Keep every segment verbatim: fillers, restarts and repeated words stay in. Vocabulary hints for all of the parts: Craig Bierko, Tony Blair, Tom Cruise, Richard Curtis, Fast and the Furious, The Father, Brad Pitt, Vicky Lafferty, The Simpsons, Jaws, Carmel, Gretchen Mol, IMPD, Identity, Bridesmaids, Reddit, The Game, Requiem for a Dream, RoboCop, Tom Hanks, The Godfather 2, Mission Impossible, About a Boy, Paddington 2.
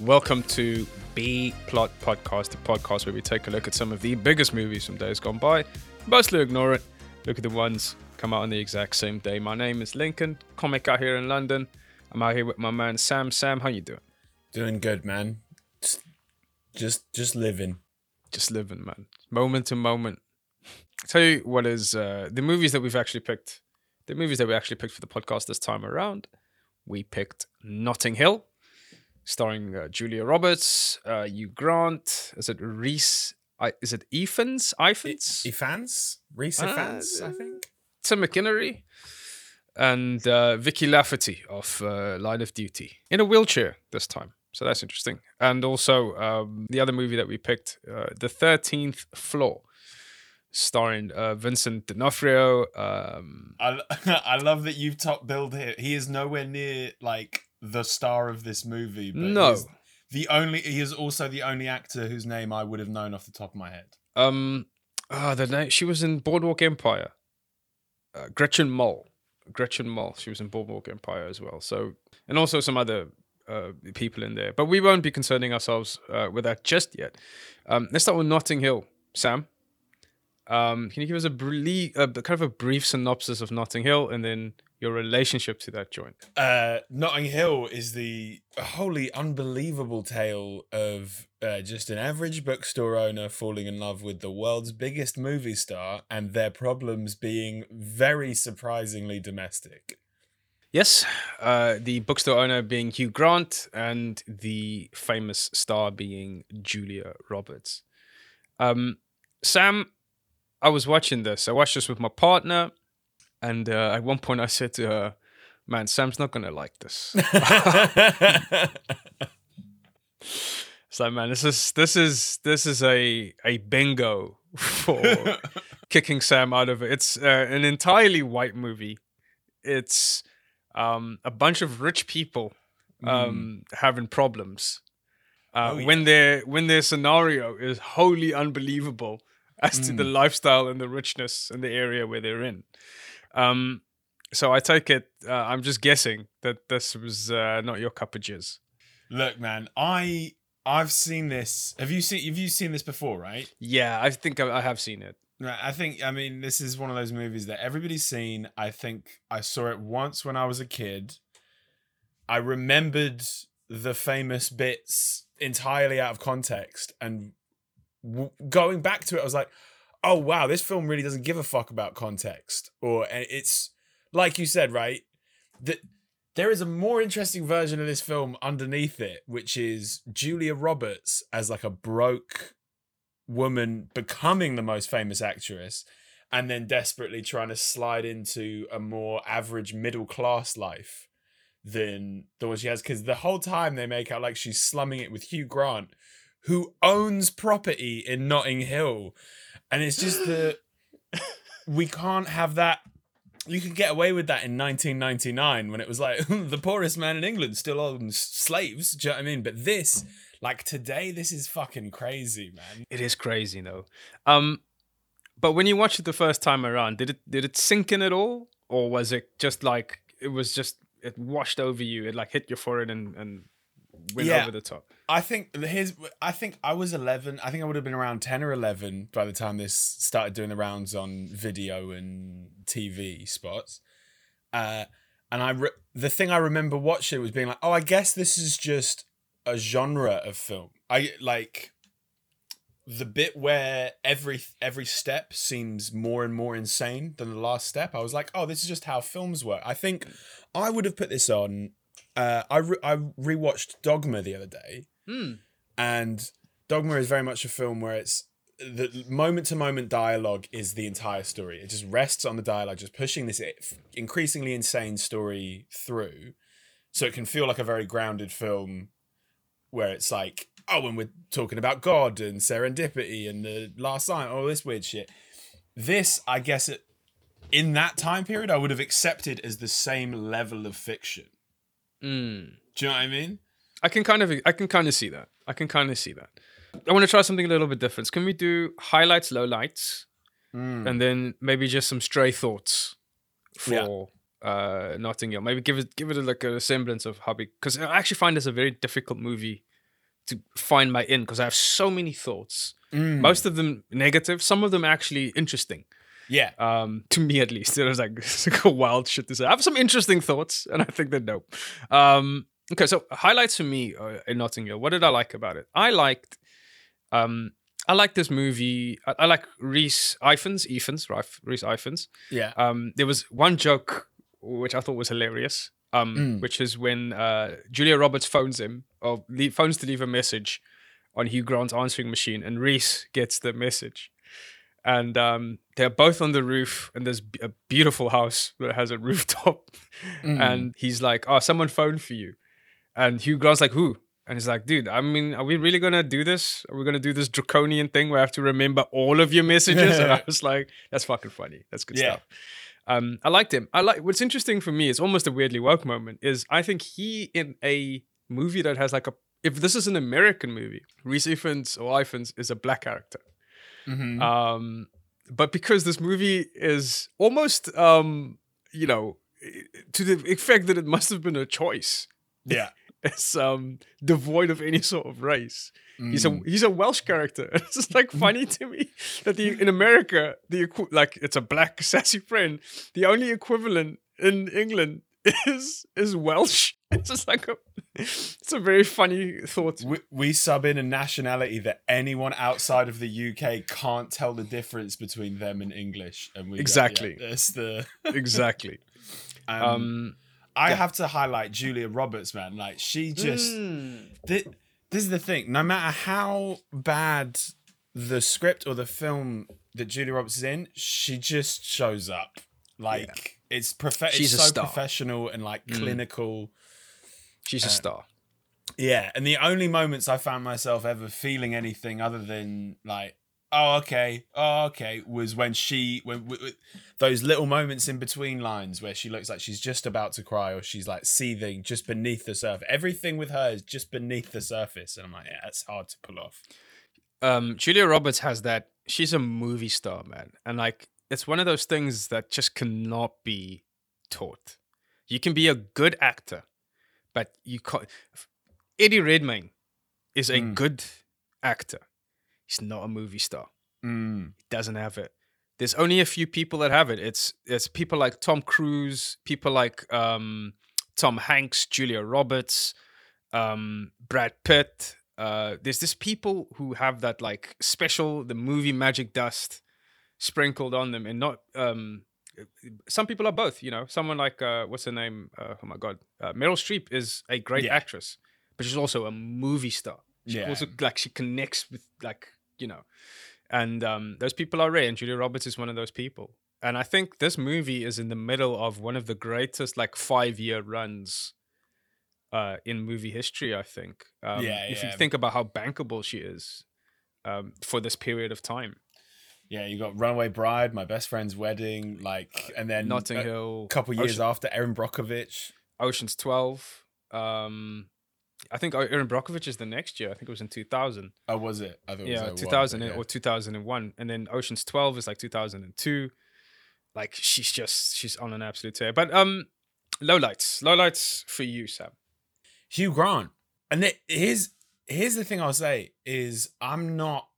Welcome to B-Plot Podcast, the podcast where we take a look at some of the biggest movies from days gone by, mostly ignore it, look at the ones come out on the exact same day. My name is Lincoln, comic out here in London. I'm out here with my man Sam. Sam, how you doing? Doing good, man. Just, just, just living. Just living, man. Moment to moment. I'll tell you what is uh, the movies that we've actually picked. The movies that we actually picked for the podcast this time around. We picked Notting Hill, starring uh, Julia Roberts, uh, Hugh Grant. Is it Rhys? I, is it Ifans? Ifans? I, Ifans? Rhys Ifans, uh, I think. Tim McInnerny. And uh, Vicky Lafferty of uh, Line of Duty in a wheelchair this time. So that's interesting. And also um, the other movie that we picked, uh, The thirteenth Floor, starring uh, Vincent D'Onofrio. Um, I, I love that you've top billed here. He is nowhere near like the star of this movie. But no. He's the only, he is also the only actor whose name I would have known off the top of my head. Um, oh, the name, she was in Boardwalk Empire. Uh, Gretchen Mol. Gretchen Mol. She was in Boardwalk Empire as well. So, and also some other uh, people in there. But we won't be concerning ourselves uh, with that just yet. Um, let's start with Notting Hill. Sam, um, can you give us a, brief, a kind of a brief synopsis of Notting Hill and then your relationship to that joint? Uh, Notting Hill is the wholly unbelievable tale of uh, just an average bookstore owner falling in love with the world's biggest movie star and their problems being very surprisingly domestic. Yes, uh, the bookstore owner being Hugh Grant and the famous star being Julia Roberts. Um, Sam, I was watching this. I watched this with my partner. And uh, at one point I said to her, man, Sam's not going to like this. It's like, man, this is this is, this is a, a bingo for kicking Sam out of it. It's uh, an entirely white movie. It's um, a bunch of rich people um, mm. having problems. Uh, oh, yeah. when, their, when their scenario is wholly unbelievable as mm. to the lifestyle and the richness and the area where they're in. Um, so I take it, uh, I'm just guessing that this was uh, not your cup of jizz. Look, man, I, I've seen this. Have you seen, have you seen this before, right? Yeah, I think I, I have seen it. Right, I think, I mean, this is one of those movies that everybody's seen. I think I saw it once when I was a kid. I remembered the famous bits entirely out of context. And w- going back to it, I was like, oh, wow, this film really doesn't give a fuck about context. Or and it's, like you said, right? That there is a more interesting version of this film underneath it, which is Julia Roberts as like a broke woman becoming the most famous actress and then desperately trying to slide into a more average middle-class life than the one she has. Because the whole time they make out like she's slumming it with Hugh Grant, who owns property in Notting Hill. And it's just the, we can't have that. You could get away with that in nineteen ninety-nine when it was like, the poorest man in England still owns slaves. Do you know what I mean? But this, like today, this is fucking crazy, man. It is crazy though. Um, but when you watched it the first time around, did it did it sink in at all? Or was it just like, it was just, it washed over you. It like hit your forehead and, and went yeah. over the top. I think here's, I think I was eleven. I think I would have been around ten or eleven by the time this started doing the rounds on video and T V spots. Uh, and I re- the thing I remember watching was being like, oh, I guess this is just a genre of film. I like the bit where every every step seems more and more insane than the last step. I was like, oh, this is just how films work. I think I would have put this on. Uh, I re- I rewatched Dogma the other day. Mm. And Dogma is very much a film where it's the moment-to-moment dialogue is the entire story. It just rests on the dialogue, just pushing this increasingly insane story through. So it can feel like a very grounded film where it's like, oh, and we're talking about God and serendipity and the last sign, all this weird shit. This, I guess, it, in that time period, I would have accepted as the same level of fiction. Mm. Do you know what I mean? I can kind of I can kind of see that. I can kind of see that. I want to try something a little bit different. Can we do highlights, lowlights, mm. and then maybe just some stray thoughts for yeah. uh, Notting Hill? Maybe give it give it a, like a semblance of how big, because I actually find this a very difficult movie to find my in, because I have so many thoughts. Mm. Most of them negative, some of them actually interesting. Yeah. Um, to me, at least. It was like, it's like a wild shit to say. I have some interesting thoughts, and I think they're dope. Um, okay, so highlights for me uh, in Notting Hill. What did I like about it? I liked... Um, I like this movie. I, I like Rhys Ifans, Ifans, right? Rhys Ifans. Yeah. Um, there was one joke which I thought was hilarious, um, mm. which is when uh, Julia Roberts phones him, or le- phones to leave a message on Hugh Grant's answering machine, and Rhys gets the message. And um, they're both on the roof, and there's a beautiful house that has a rooftop. Mm. And he's like, oh, someone phoned for you. And Hugh Grant's like, who? And he's like, dude, I mean, are we really going to do this? Are we going to do this draconian thing where I have to remember all of your messages? And I was like, that's fucking funny. That's good yeah. stuff. Um, I liked him. I like. What's interesting for me, it's almost a weirdly woke moment, is I think he, in a movie that has like a, if this is an American movie, Rhys Ifans or Ifans is a black character. Mm-hmm. Um, but because this movie is almost, um, you know, to the effect that it must have been a choice. Yeah. It's um, devoid of any sort of race. Mm. He's a he's a Welsh character. It's just like funny to me that the, in America, the like it's a black sassy friend. The only equivalent in England is is Welsh. It's just like a it's a very funny thought. We, we sub in a nationality that anyone outside of the U K can't tell the difference between them and English. And we exactly go, yeah, that's the exactly. um, um I yeah. have to highlight Julia Roberts, man. Like, she just... Mm. Th- this is the thing. No matter how bad the script or the film that Julia Roberts is in, she just shows up. Like, yeah. it's, prof- She's it's so star. professional and, like, mm. clinical. She's uh, a star. Yeah. And the only moments I found myself ever feeling anything other than, like, oh, okay, oh, okay, was when she, when, when those little moments in between lines where she looks like she's just about to cry or she's like seething just beneath the surface. Everything with her is just beneath the surface. And I'm like, yeah, that's hard to pull off. Um, Julia Roberts has that, she's a movie star, man. And like, it's one of those things that just cannot be taught. You can be a good actor, but you can't. Eddie Redmayne is a mm. good actor. He's not a movie star. Mm. He doesn't have it. There's only a few people that have it. It's it's people like Tom Cruise, people like um, Tom Hanks, Julia Roberts, um, Brad Pitt. Uh, there's just people who have that like special, the movie magic dust sprinkled on them, and not. Um, some people are both. You know, someone like uh, what's her name? Uh, oh my God, uh, Meryl Streep is a great yeah. actress, but she's also a movie star. She yeah. also like she connects with like. You know, and um, those people are rare, and Julia Roberts is one of those people. And I think this movie is in the middle of one of the greatest, like, five-year runs uh, in movie history, I think. Um, yeah, if yeah. you think about how bankable she is um, for this period of time. Yeah, you got Runaway Bride, My Best Friend's Wedding, like, and then Notting a Hill, couple years Ocean, after, Erin Brockovich. Ocean's twelve. Um... I think Erin Brockovich is the next year. I think it was in two thousand. Oh, was it? I thought it was yeah, two thousand yeah. or two thousand one. And then Ocean's twelve is like two thousand two. Like she's just, she's on an absolute tear. But um, lowlights. Lowlights for you, Sam. Hugh Grant. And th- here's, here's the thing I'll say is I'm not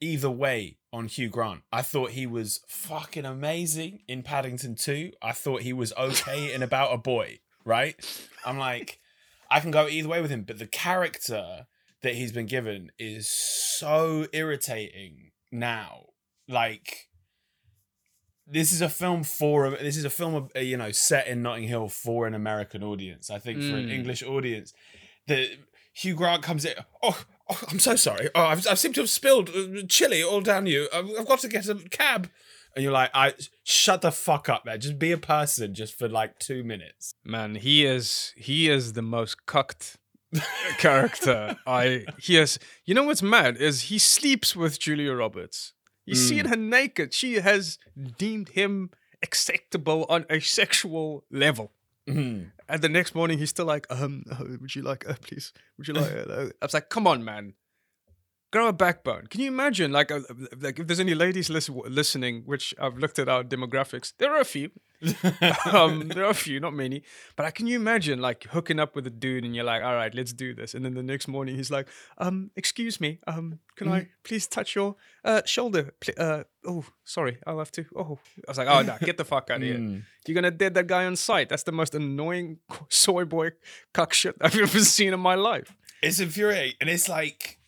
either way on Hugh Grant. I thought he was fucking amazing in Paddington two. I thought he was okay in About a Boy, right? I'm like... I can go either way with him, but the character that he's been given is so irritating now. Like, this is a film for, this is a film, you know, set in Notting Hill for an American audience. I think mm. for an English audience, the Hugh Grant comes in, oh, oh I'm so sorry. Oh, I've, I seem to have spilled chili all down you. I've, I've got to get a cab. And you're like, I shut the fuck up, man. Just be a person just for like two minutes. Man, he is he is the most cucked character. I he is you know what's mad is he sleeps with Julia Roberts. He's mm. seen her naked. She has deemed him acceptable on a sexual level. Mm-hmm. And the next morning he's still like, um, would you like uh, please? Would you like uh, I was like, come on, man. grow a backbone. Can you imagine, like, uh, like if there's any ladies listen, listening, which I've looked at our demographics, there are a few. um, there are a few, not many. But uh, can you imagine, like, hooking up with a dude and you're like, all right, let's do this. And then the next morning he's like, um, excuse me, um, can mm. I please touch your uh, shoulder? Pl- uh, oh, sorry, I'll have to. Oh, I was like, oh, no, get the fuck out of here. Mm. You're going to dead that guy on sight. That's the most annoying soy boy cuck shit I've ever seen in my life. It's infuriating. And it's like,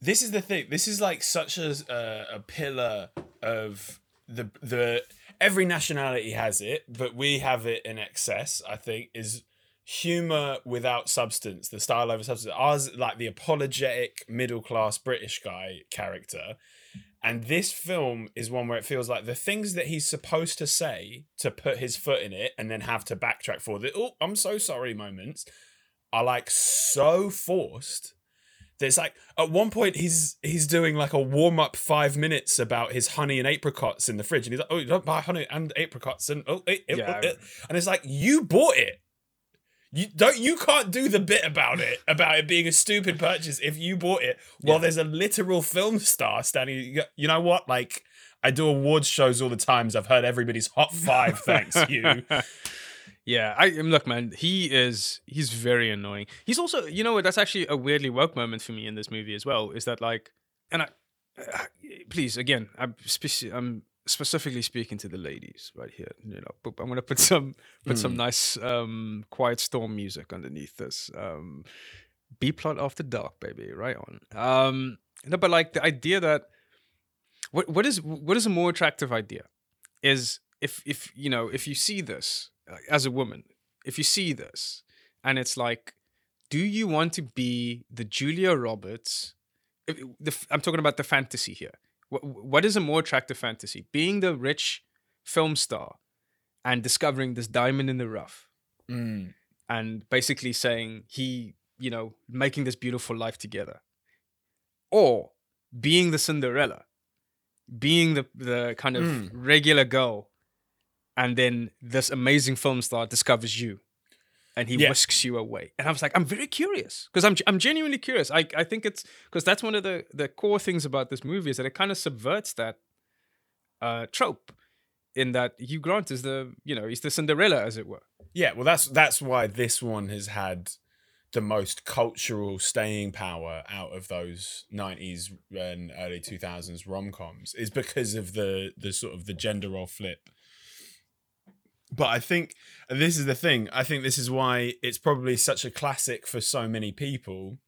this is the thing. This is like such a, uh, a pillar of the the... Every nationality has it, but we have it in excess, I think, is humour without substance, the style over substance. Ours, like the apologetic middle-class British guy character. And this film is one where it feels like the things that he's supposed to say to put his foot in it and then have to backtrack for, the oh, I'm so sorry moments, are like so forced. There's like, at one point, he's he's doing like a warm-up five minutes about his honey and apricots in the fridge. And he's like, oh, you don't buy honey and apricots. And oh, it, it, yeah. it. And it's like, you bought it. You don't. You can't do the bit about it, about it being a stupid purchase if you bought it. Well, yeah. There's a literal film star standing. You know what? Like, I do awards shows all the times. I've heard everybody's hot five. Thanks, you. Yeah, I look, man, he is, he's very annoying. He's also, you know what, that's actually a weirdly woke moment for me in this movie as well, is that like, and I, uh, please, again, I'm, speci- I'm specifically speaking to the ladies right here, you know, but I'm going to put some, put mm. some nice um, Quiet Storm music underneath this. Um, B-plot after dark, baby, right on. Um, no, but like the idea that, what what is what is a more attractive idea is if if, you know, if you see this, as a woman, if you see this and it's like, do you want to be the Julia Roberts? If, the, I'm talking about the fantasy here. What, what is a more attractive fantasy? Being the rich film star and discovering this diamond in the rough mm. and basically saying he, you know, making this beautiful life together, or being the Cinderella, being the, the kind of mm. regular girl. And then this amazing film star discovers you and he yeah. whisks you away. And I was like, I'm very curious because I'm I'm genuinely curious. I, I think it's because that's one of the, the core things about this movie is that it kind of subverts that uh, trope in that Hugh Grant is the, you know, he's the Cinderella, as it were. Yeah, well, that's that's why this one has had the most cultural staying power out of those nineties and early two thousands rom-coms is because of the the sort of the gender role flip. But I think, and this is the thing, I think this is why it's probably such a classic for so many people,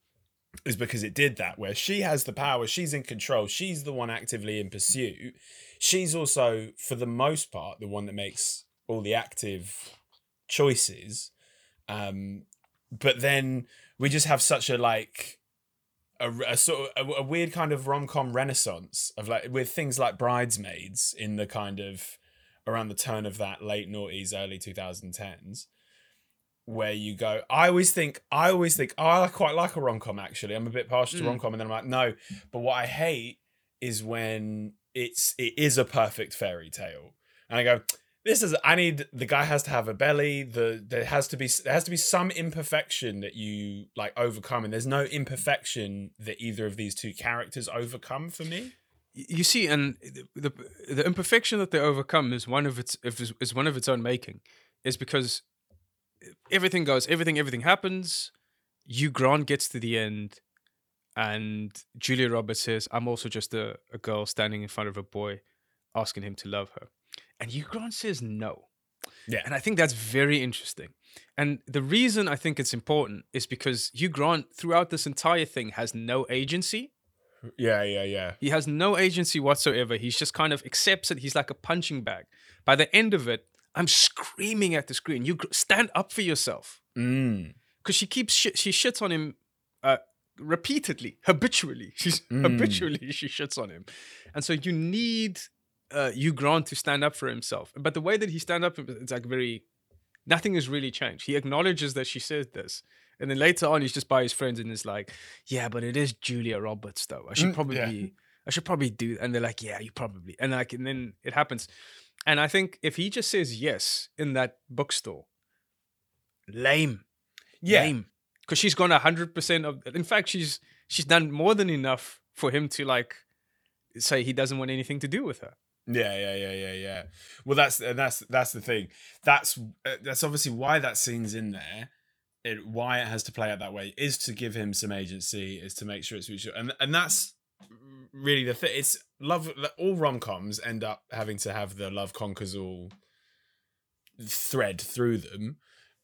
is because it did that, where she has the power, she's in control, she's the one actively in pursuit. She's also, for the most part, the one that makes all the active choices. Um, but then we just have such a, like, a, a sort of a, a weird kind of rom-com renaissance of like with things like Bridesmaids in the kind of, around the turn of that late noughties, early twenty tens, where you go, I always think, I always think, oh, I quite like a rom-com, actually. I'm a bit partial to mm. rom-com. And then I'm like, no. But what I hate is when it's, it is a perfect fairy tale. And I go, this is, I need, the guy has to have a belly. The, there has to be, there has to be some imperfection that you like overcome. And there's no imperfection that either of these two characters overcome for me. You see, and the, the the imperfection that they overcome is one of its is one of its own making, is because everything goes, everything everything happens. Hugh Grant gets to the end, and Julia Roberts says, "I'm also just a, a girl standing in front of a boy, asking him to love her," and Hugh Grant says no. Yeah, and I think that's very interesting. And the reason I think it's important is because Hugh Grant, throughout this entire thing, has no agency. Yeah, yeah, yeah. He has no agency whatsoever. He's just kind of accepts it. He's like a punching bag. By the end of it, I'm screaming at the screen. You stand up for yourself. Mm. Because she keeps sh- she shits on him uh, repeatedly, habitually. She's mm. habitually she shits on him, and so you need uh, Hugh Grant to stand up for himself. But the way that he stands up, it's like very nothing has really changed. He acknowledges that she said this. And then later on, he's just by his friends and is like, yeah, but it is Julia Roberts, though. I should probably, yeah. I should probably do. And they're like, yeah, you probably. And like, and then it happens. And I think if he just says yes in that bookstore, lame. Yeah. Lame. Because she's gone one hundred percent of, in fact, she's she's done more than enough for him to like say he doesn't want anything to do with her. Yeah, yeah, yeah, yeah, yeah. Well, that's and that's that's the thing. That's uh, that's obviously why that scene's in there. It why it has to play out that way is to give him some agency, is to make sure it's mutual, and and that's really the thing. It's love. All rom coms end up having to have the love conquers all thread through them,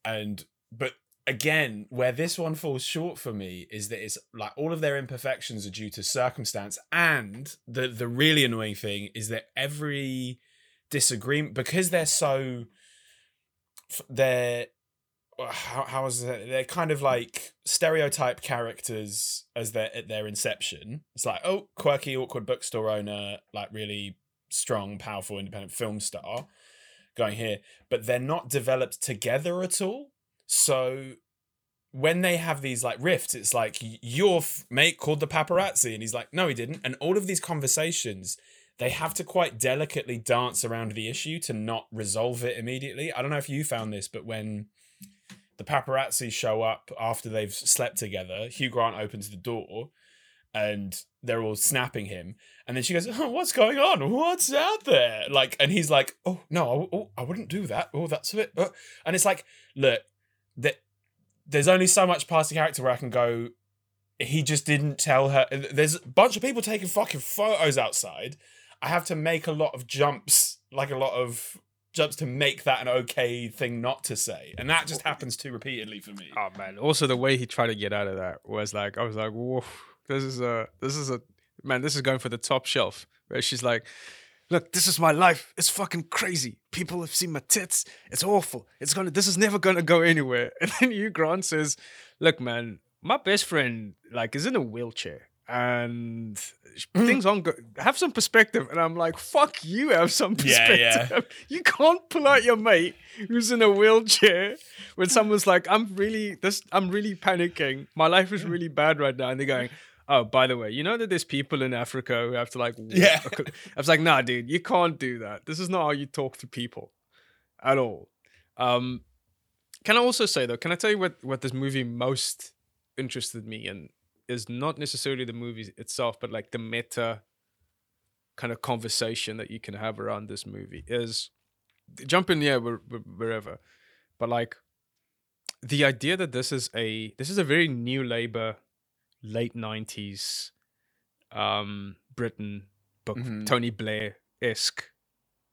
and but again, where this one falls short for me is that it's like all of their imperfections are due to circumstance, and the the really annoying thing is that every disagreement, because they're so they're how how is that they're kind of like stereotype characters as they're at their inception. It's like, oh, quirky, awkward bookstore owner, like really strong, powerful, independent film star going here, but they're not developed together at all. So when they have these like rifts, it's like, your f- mate called the paparazzi, and he's like, no, he didn't. And all of these conversations, they have to quite delicately dance around the issue to not resolve it immediately. I don't know if you found this, but when the paparazzi show up after they've slept together, Hugh Grant opens the door and they're all snapping him. And then she goes, oh, what's going on? What's out there? Like, and he's like, oh, no, oh, I wouldn't do that. Oh, that's a bit. Uh. And it's like, look, that there's only so much past the character where I can go, he just didn't tell her. There's a bunch of people taking fucking photos outside. I have to make a lot of jumps, like a lot of jumps to make that an okay thing not to say. And that just happens too repeatedly for me. Oh, man. Also, the way he tried to get out of that was like, I was like, whoa, this is a, this is a, man, this is going for the top shelf. Where she's like, look, this is my life. It's fucking crazy. People have seen my tits. It's awful. It's gonna. This is never gonna go anywhere. And then Hugh Grant says, "Look, man, my best friend like is in a wheelchair, and mm. things aren't go- have some perspective." And I'm like, "Fuck you, have some perspective. Yeah, yeah. You can't pull out your mate who's in a wheelchair when someone's like, I'm really this. I'm really panicking. My life is really bad right now," and they're going, oh, by the way, you know that there's people in Africa who have to like... Yeah. I was like, nah, dude, you can't do that. This is not how you talk to people at all. Um, can I also say, though, can I tell you what, what this movie most interested me in is not necessarily the movie itself, but like the meta kind of conversation that you can have around this movie is... Jump in, yeah, wherever. But like the idea that this is a this is a very new Labour... late nineties um, Britain book, mm-hmm. Tony Blair-esque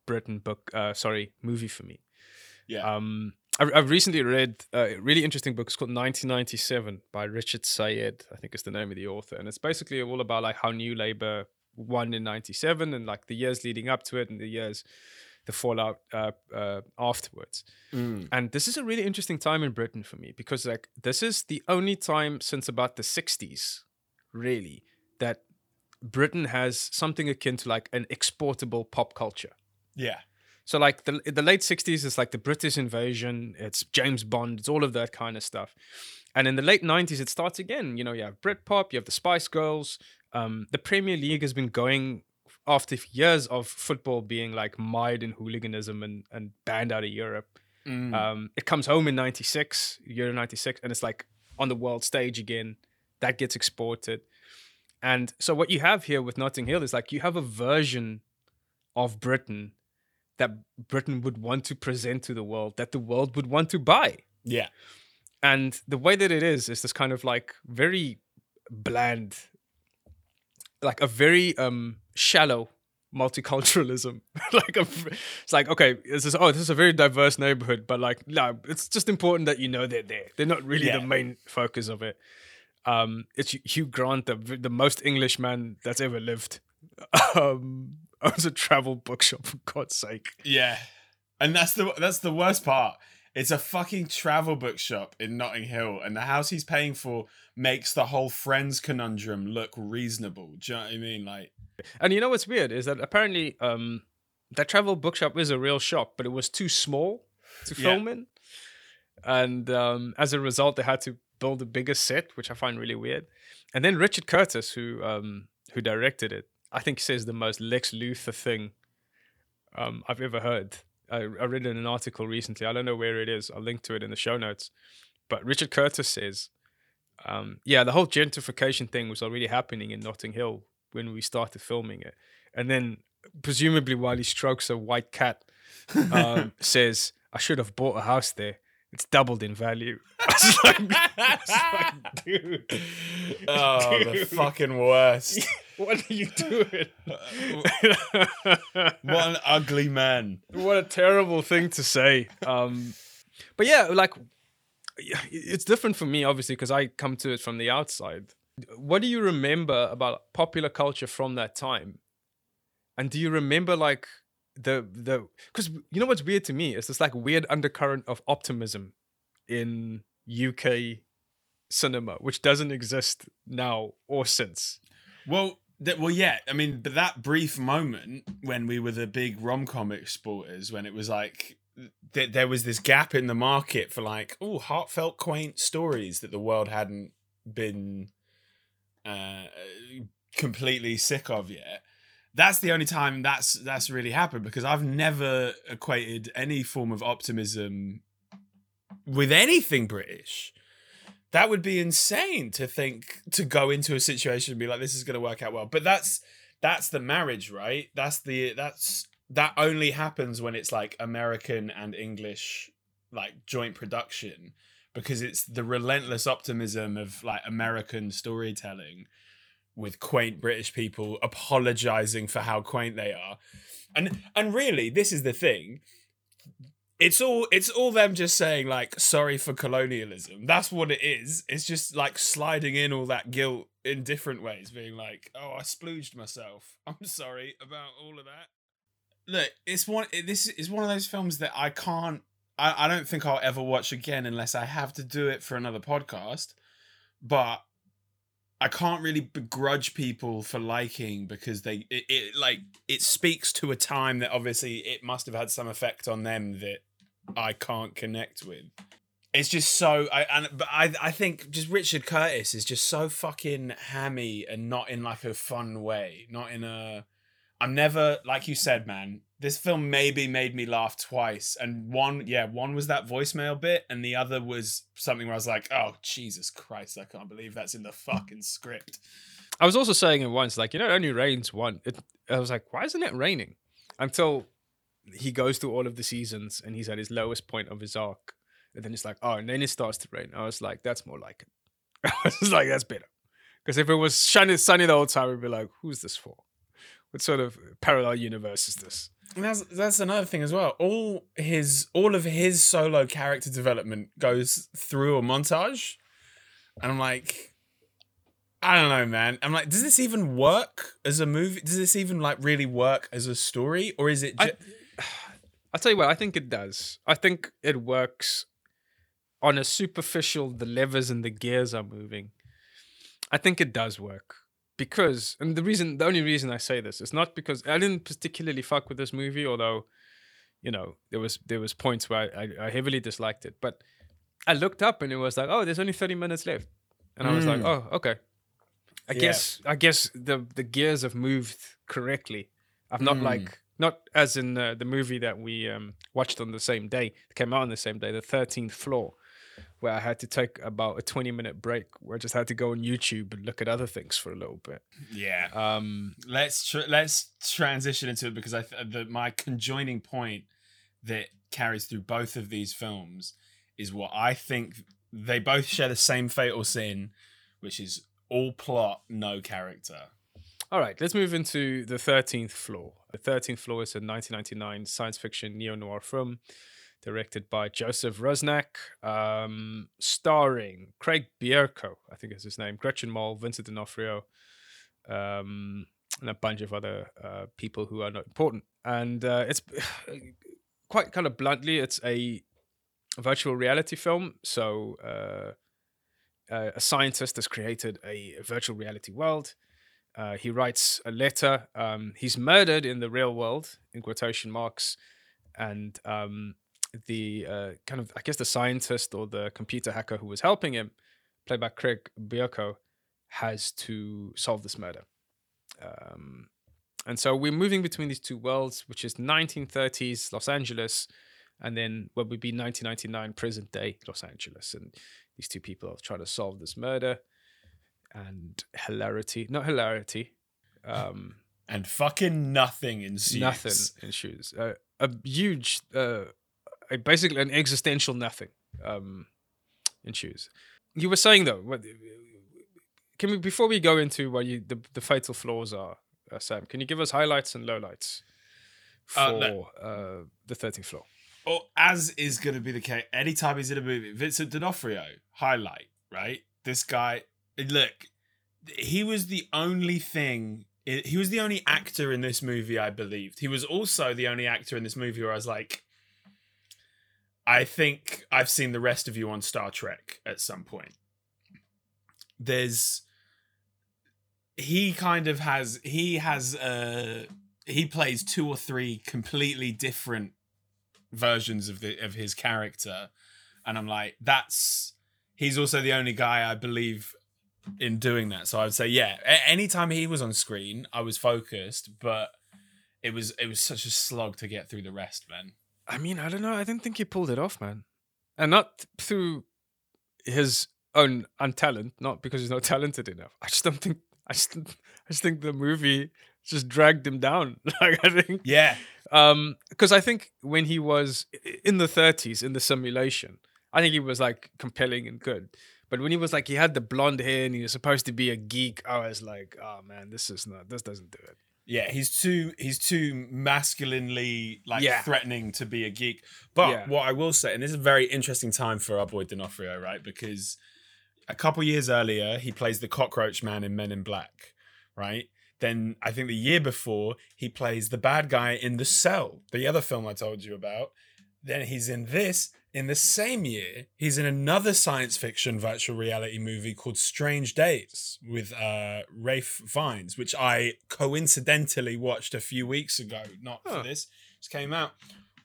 Britain book, uh, sorry, movie for me. Yeah. Um, I, I've recently read a really interesting book. It's called nineteen ninety-seven by Richard Syed, I think is the name of the author. And it's basically all about like how New Labour won in ninety-seven and like the years leading up to it and the years, the fallout uh, uh, afterwards. Mm. And this is a really interesting time in Britain for me because like this is the only time since about the sixties, really, that Britain has something akin to like an exportable pop culture. Yeah. So like the the late sixties is like the British invasion, it's James Bond, it's all of that kind of stuff. And in the late nineties, it starts again. You know, you have Britpop, you have the Spice Girls. Um, the Premier League has been going... after years of football being like mired in hooliganism and, and banned out of Europe. Mm. Um, it comes home in ninety-six, Euro ninety-six, and it's like on the world stage again. That gets exported. And so what you have here with Notting Hill is like you have a version of Britain that Britain would want to present to the world, that the world would want to buy. Yeah. And the way that it is, is this kind of like very bland, like a very... um. shallow multiculturalism. Like a, it's like, okay, this is oh this is a very diverse neighborhood, but like no, it's just important that you know they're there. They're not really yeah. the main focus of it. Um it's Hugh Grant, the the most English man that's ever lived, um owns a travel bookshop, for God's sake. Yeah. And that's the that's the worst part. It's a fucking travel bookshop in Notting Hill, and the house he's paying for makes the whole Friends conundrum look reasonable. Do you know what I mean? Like, and you know what's weird is that apparently um, that travel bookshop is a real shop, but it was too small to film yeah. in, and um, as a result, they had to build a bigger set, which I find really weird. And then Richard Curtis, who um, who directed it, I think says the most Lex Luthor thing um, I've ever heard. I read in an article recently. I don't know where it is. I'll link to it in the show notes. But Richard Curtis says Um, yeah, the whole gentrification thing was already happening in Notting Hill when we started filming it. And then presumably while he strokes a white cat, um, says, I should have bought a house there. It's doubled in value. I was like, I was like dude. Oh, dude. The fucking worst. What are you doing? What an ugly man. What a terrible thing to say. Um, but yeah, like, it's different for me, obviously, because I come to it from the outside. What do you remember about popular culture from that time? And do you remember, like, the the because you know what's weird to me is this like weird undercurrent of optimism in U K cinema, which doesn't exist now or since. Well, th- well, yeah. I mean, but that brief moment when we were the big rom-com exporters, when it was like th- there was this gap in the market for like oh heartfelt, quaint stories that the world hadn't been uh, completely sick of yet. That's the only time that's that's really happened, because I've never equated any form of optimism with anything British. That would be insane to think, to go into a situation and be like, this is going to work out well. But that's that's the marriage, right? That's the that's that only happens when it's like American and English like joint production, because it's the relentless optimism of like American storytelling with quaint British people apologizing for how quaint they are. And and really, this is the thing. It's all it's all them just saying like, sorry for colonialism. That's what it is. It's just like sliding in all that guilt in different ways, being like, oh, I splooged myself. I'm sorry about all of that. Look, it's one this is one of those films that I can't, I, I don't think I'll ever watch again unless I have to do it for another podcast. But I can't really begrudge people for liking, because they it, it like it speaks to a time that obviously it must have had some effect on them that I can't connect with. It's just so I and but I I think just Richard Curtis is just so fucking hammy, and not in like a fun way, not in a I'm never like you said, man. This film maybe made me laugh twice, and one, yeah, one was that voicemail bit, and the other was something where I was like, "Oh Jesus Christ, I can't believe that's in the fucking script." I was also saying it once, like you know, it only rains one. It, I was like, "Why isn't it raining?" Until he goes through all of the seasons, and he's at his lowest point of his arc, and then it's like, "Oh," and then it starts to rain. I was like, "That's more like it." I was like, "That's better," because if it was sunny, sunny the whole time, we'd be like, "Who's this for? What sort of parallel universe is this?" And that's that's another thing as well. All his all of his solo character development goes through a montage, and I'm like, I don't know, man. I'm like, does this even work as a movie? Does this even like really work as a story, or is it? Ju- I, I'll tell you what. I think it does. I think it works on a superficial. The levers and the gears are moving. I think it does work. Because, and the reason, the only reason I say this is not because I didn't particularly fuck with this movie, although, you know, there was there was points where I, I, I heavily disliked it. But I looked up and it was like, oh, there's only thirty minutes left, and mm. I was like, oh, okay. I yeah. guess I guess the the gears have moved correctly. I've not mm. like not as in uh, the movie that we um, watched on the same day, it came out on the same day, The thirteenth Floor, where I had to take about a twenty-minute break where I just had to go on YouTube and look at other things for a little bit. Yeah. Um, let's tr- let's transition into it, because I th- the, my conjoining point that carries through both of these films is what I think they both share the same fatal sin, which is all plot, no character. All right, let's move into The thirteenth Floor. The thirteenth Floor is a nineteen ninety-nine science fiction neo-noir film, directed by Joseph Rusnak, um, starring Craig Bierko, I think is his name, Gretchen Mol, Vincent D'Onofrio, um, and a bunch of other uh, people who are not important. And uh, it's quite kind of bluntly, it's a virtual reality film. So uh, uh, a scientist has created a virtual reality world. Uh, he writes a letter. Um, he's murdered in the real world, in quotation marks, and um, the uh, kind of, I guess the scientist or the computer hacker who was helping him, played by Craig Bierko, has to solve this murder. Um, and so we're moving between these two worlds, which is nineteen thirties Los Angeles And then what would be nineteen ninety-nine, present day Los Angeles. And these two people are trying to solve this murder and hilarity, not hilarity. Um, and fucking nothing ensues. Nothing ensues. Uh, a huge, uh, a, basically an existential nothing um, ensues. You were saying though, what, can we, before we go into what you, the, the fatal flaws are, uh, Sam, can you give us highlights and lowlights for uh, no. uh, the thirteenth Floor? Or as is going to be the case, anytime he's in a movie, Vincent D'Onofrio, highlight, right? This guy, look, he was the only thing, he was the only actor in this movie I believed. He was also the only actor in this movie where I was like, I think I've seen the rest of you on Star Trek at some point. There's, he kind of has, he has, uh, he plays two or three completely different versions of the of his character, and I'm like, that's he's also the only guy I believe in doing that. So I would say, yeah, a- anytime he was on screen I was focused, but it was it was such a slog to get through the rest, man. I mean, I don't know, I didn't think he pulled it off, man. And not through his own untalent, not because he's not talented enough. I just don't think I just I just think the movie just dragged him down. Like, I think, yeah, um, because I think when he was in the thirties in the simulation, I think he was like compelling and good. But when he was like, he had the blonde hair and he was supposed to be a geek, I was like, oh man, this is not, this doesn't do it. Yeah, he's too he's too masculinely like yeah. threatening to be a geek. But yeah. what I will say, and this is a very interesting time for our boy D'Onofrio, right? Because a couple years earlier, he plays the cockroach man in Men in Black, right? Then I think the year before, he plays the bad guy in The Cell, the other film I told you about. Then he's in this. In the same year, he's in another science fiction virtual reality movie called Strange Days with uh, Ralph Fiennes, which I coincidentally watched a few weeks ago. Not huh. for this. Just came out.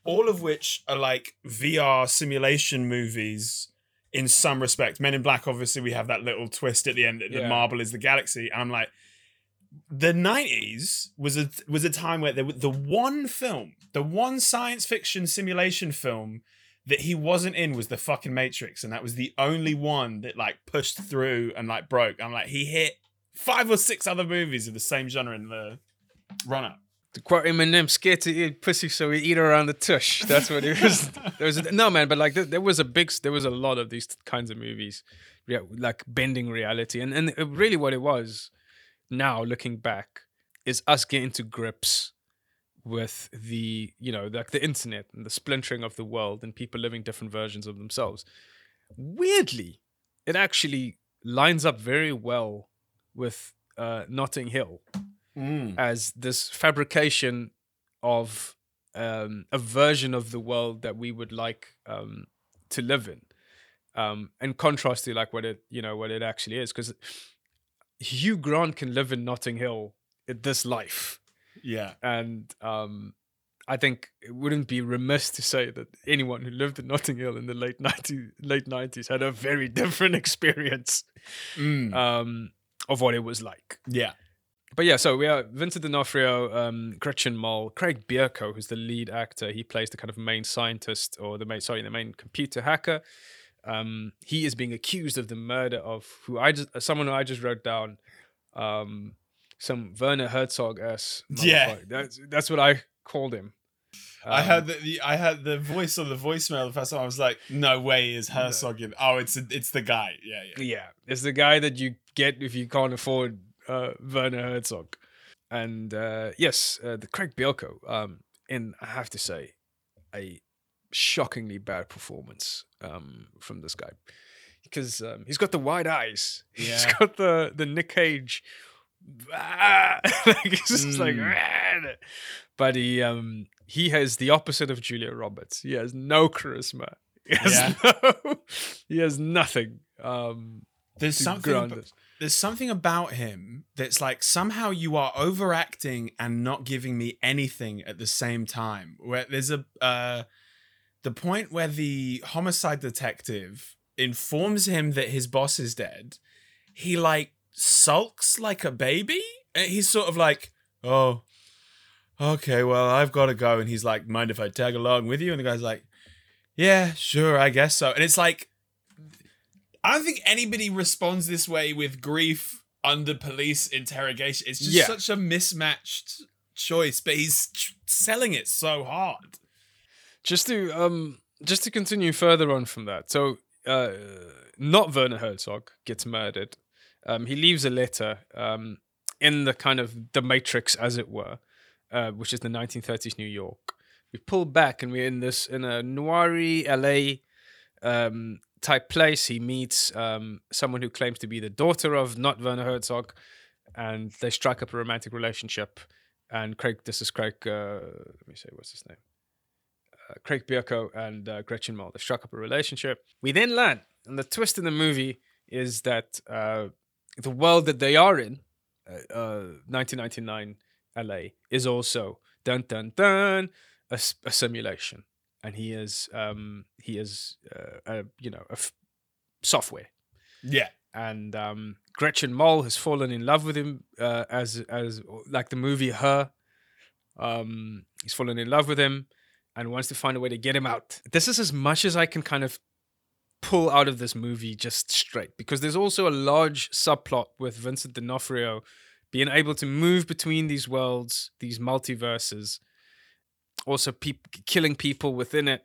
All of which are like V R simulation movies in some respect. Men in Black, obviously, we have that little twist at the end that yeah. the marble is the galaxy. And I'm like... The nineties was a was a time where there was the one film, the one science fiction simulation film that he wasn't in was the fucking Matrix, and that was the only one that like pushed through and like broke. I'm like, he hit five or six other movies of the same genre in the run up. To quote Eminem, scared to eat pussy, so he eat around the tush. That's what it was. There was a, no man, but like there, there was a big, there was a lot of these kinds of movies, yeah, like bending reality, and and really what it was. Now looking back is us getting to grips with the, you know, like the internet and the splintering of the world and people living different versions of themselves. Weirdly, it actually lines up very well with uh, Notting Hill mm. as this fabrication of um, a version of the world that we would like um, to live in, um, in contrast to like what it, you know, what it actually is. Because Hugh Grant can live in Notting Hill in this life. Yeah. And um, I think it wouldn't be remiss to say that anyone who lived in Notting Hill in the late nineties, late nineties had a very different experience mm. um, of what it was like. Yeah. But yeah, so we are Vincent D'Onofrio, um, Gretchen Mol, Craig Bierko, who's the lead actor. He plays the kind of main scientist or the main, sorry, the main computer hacker. Um, he is being accused of the murder of who I just someone who I just wrote down, um, some Werner Herzog ass. Yeah, that's that's what I called him. Um, I heard the, the I heard the voice on the voicemail the first time. I was like, no way is Herzog no. in. Oh, it's a, it's the guy. Yeah, yeah, yeah. It's the guy that you get if you can't afford uh, Werner Herzog. And uh, yes, uh, the Craig Bierko. Um, and I have to say, a shockingly bad performance um, from this guy, because um, he's got the wide eyes. Yeah. He's got the the Nick Cage. Ah! Like, he's just mm. like, ah! But he um, he has the opposite of Julia Roberts. He has no charisma. He has, yeah. no, he has nothing. Um, there's something. But, there's something about him that's like somehow you are overacting and not giving me anything at the same time. Where there's a. Uh, The point where the homicide detective informs him that his boss is dead, he like sulks like a baby. And he's sort of like, oh, okay, well, I've got to go. And he's like, mind if I tag along with you? And the guy's like, yeah, sure, I guess so. And it's like, I don't think anybody responds this way with grief under police interrogation. It's just yeah. such a mismatched choice, but he's tr- selling it so hard. Just to um, just to continue further on from that. So, uh, not Werner Herzog gets murdered. Um, he leaves a letter um, in the kind of the Matrix, as it were, uh, which is the nineteen thirties New York. We pull back and we're in this in a noiry L A um, type place. He meets um, someone who claims to be the daughter of not Werner Herzog, and they strike up a romantic relationship. And Craig, this is Craig. Uh, let me say, what's his name? Uh, Craig Bierko and uh, Gretchen Mol. They struck up a relationship. We then learn, and the twist in the movie is that uh, the world that they are in, uh, uh, nineteen ninety-nine L A, is also dun dun dun a, a simulation, and he is um, he is uh, a, you know a f- software. Yeah. And um, Gretchen Mol has fallen in love with him uh, as as like the movie Her. Um, he's fallen in love with him and wants to find a way to get him out. This is as much as I can kind of pull out of this movie just straight, because there's also a large subplot with Vincent D'Onofrio being able to move between these worlds, these multiverses, also pe- killing people within it.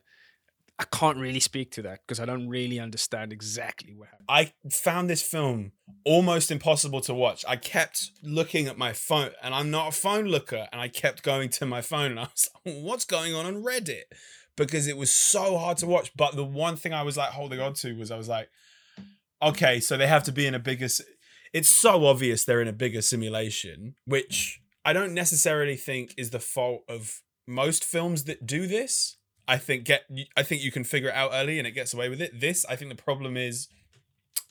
I can't really speak to that because I don't really understand exactly what happened. I found this film almost impossible to watch. I kept looking at my phone, and I'm not a phone looker, and I kept going to my phone, and I was like, what's going on on Reddit? Because it was so hard to watch. But the one thing I was like holding on to was I was like, okay, so they have to be in a bigger... It's so obvious they're in a bigger simulation, which I don't necessarily think is the fault of most films that do this. I think get. I think you can figure it out early and it gets away with it. This, I think the problem is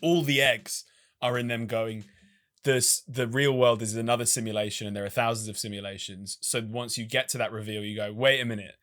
all the eggs are in them going, this, the real world is another simulation and there are thousands of simulations. So once you get to that reveal, you go, wait a minute.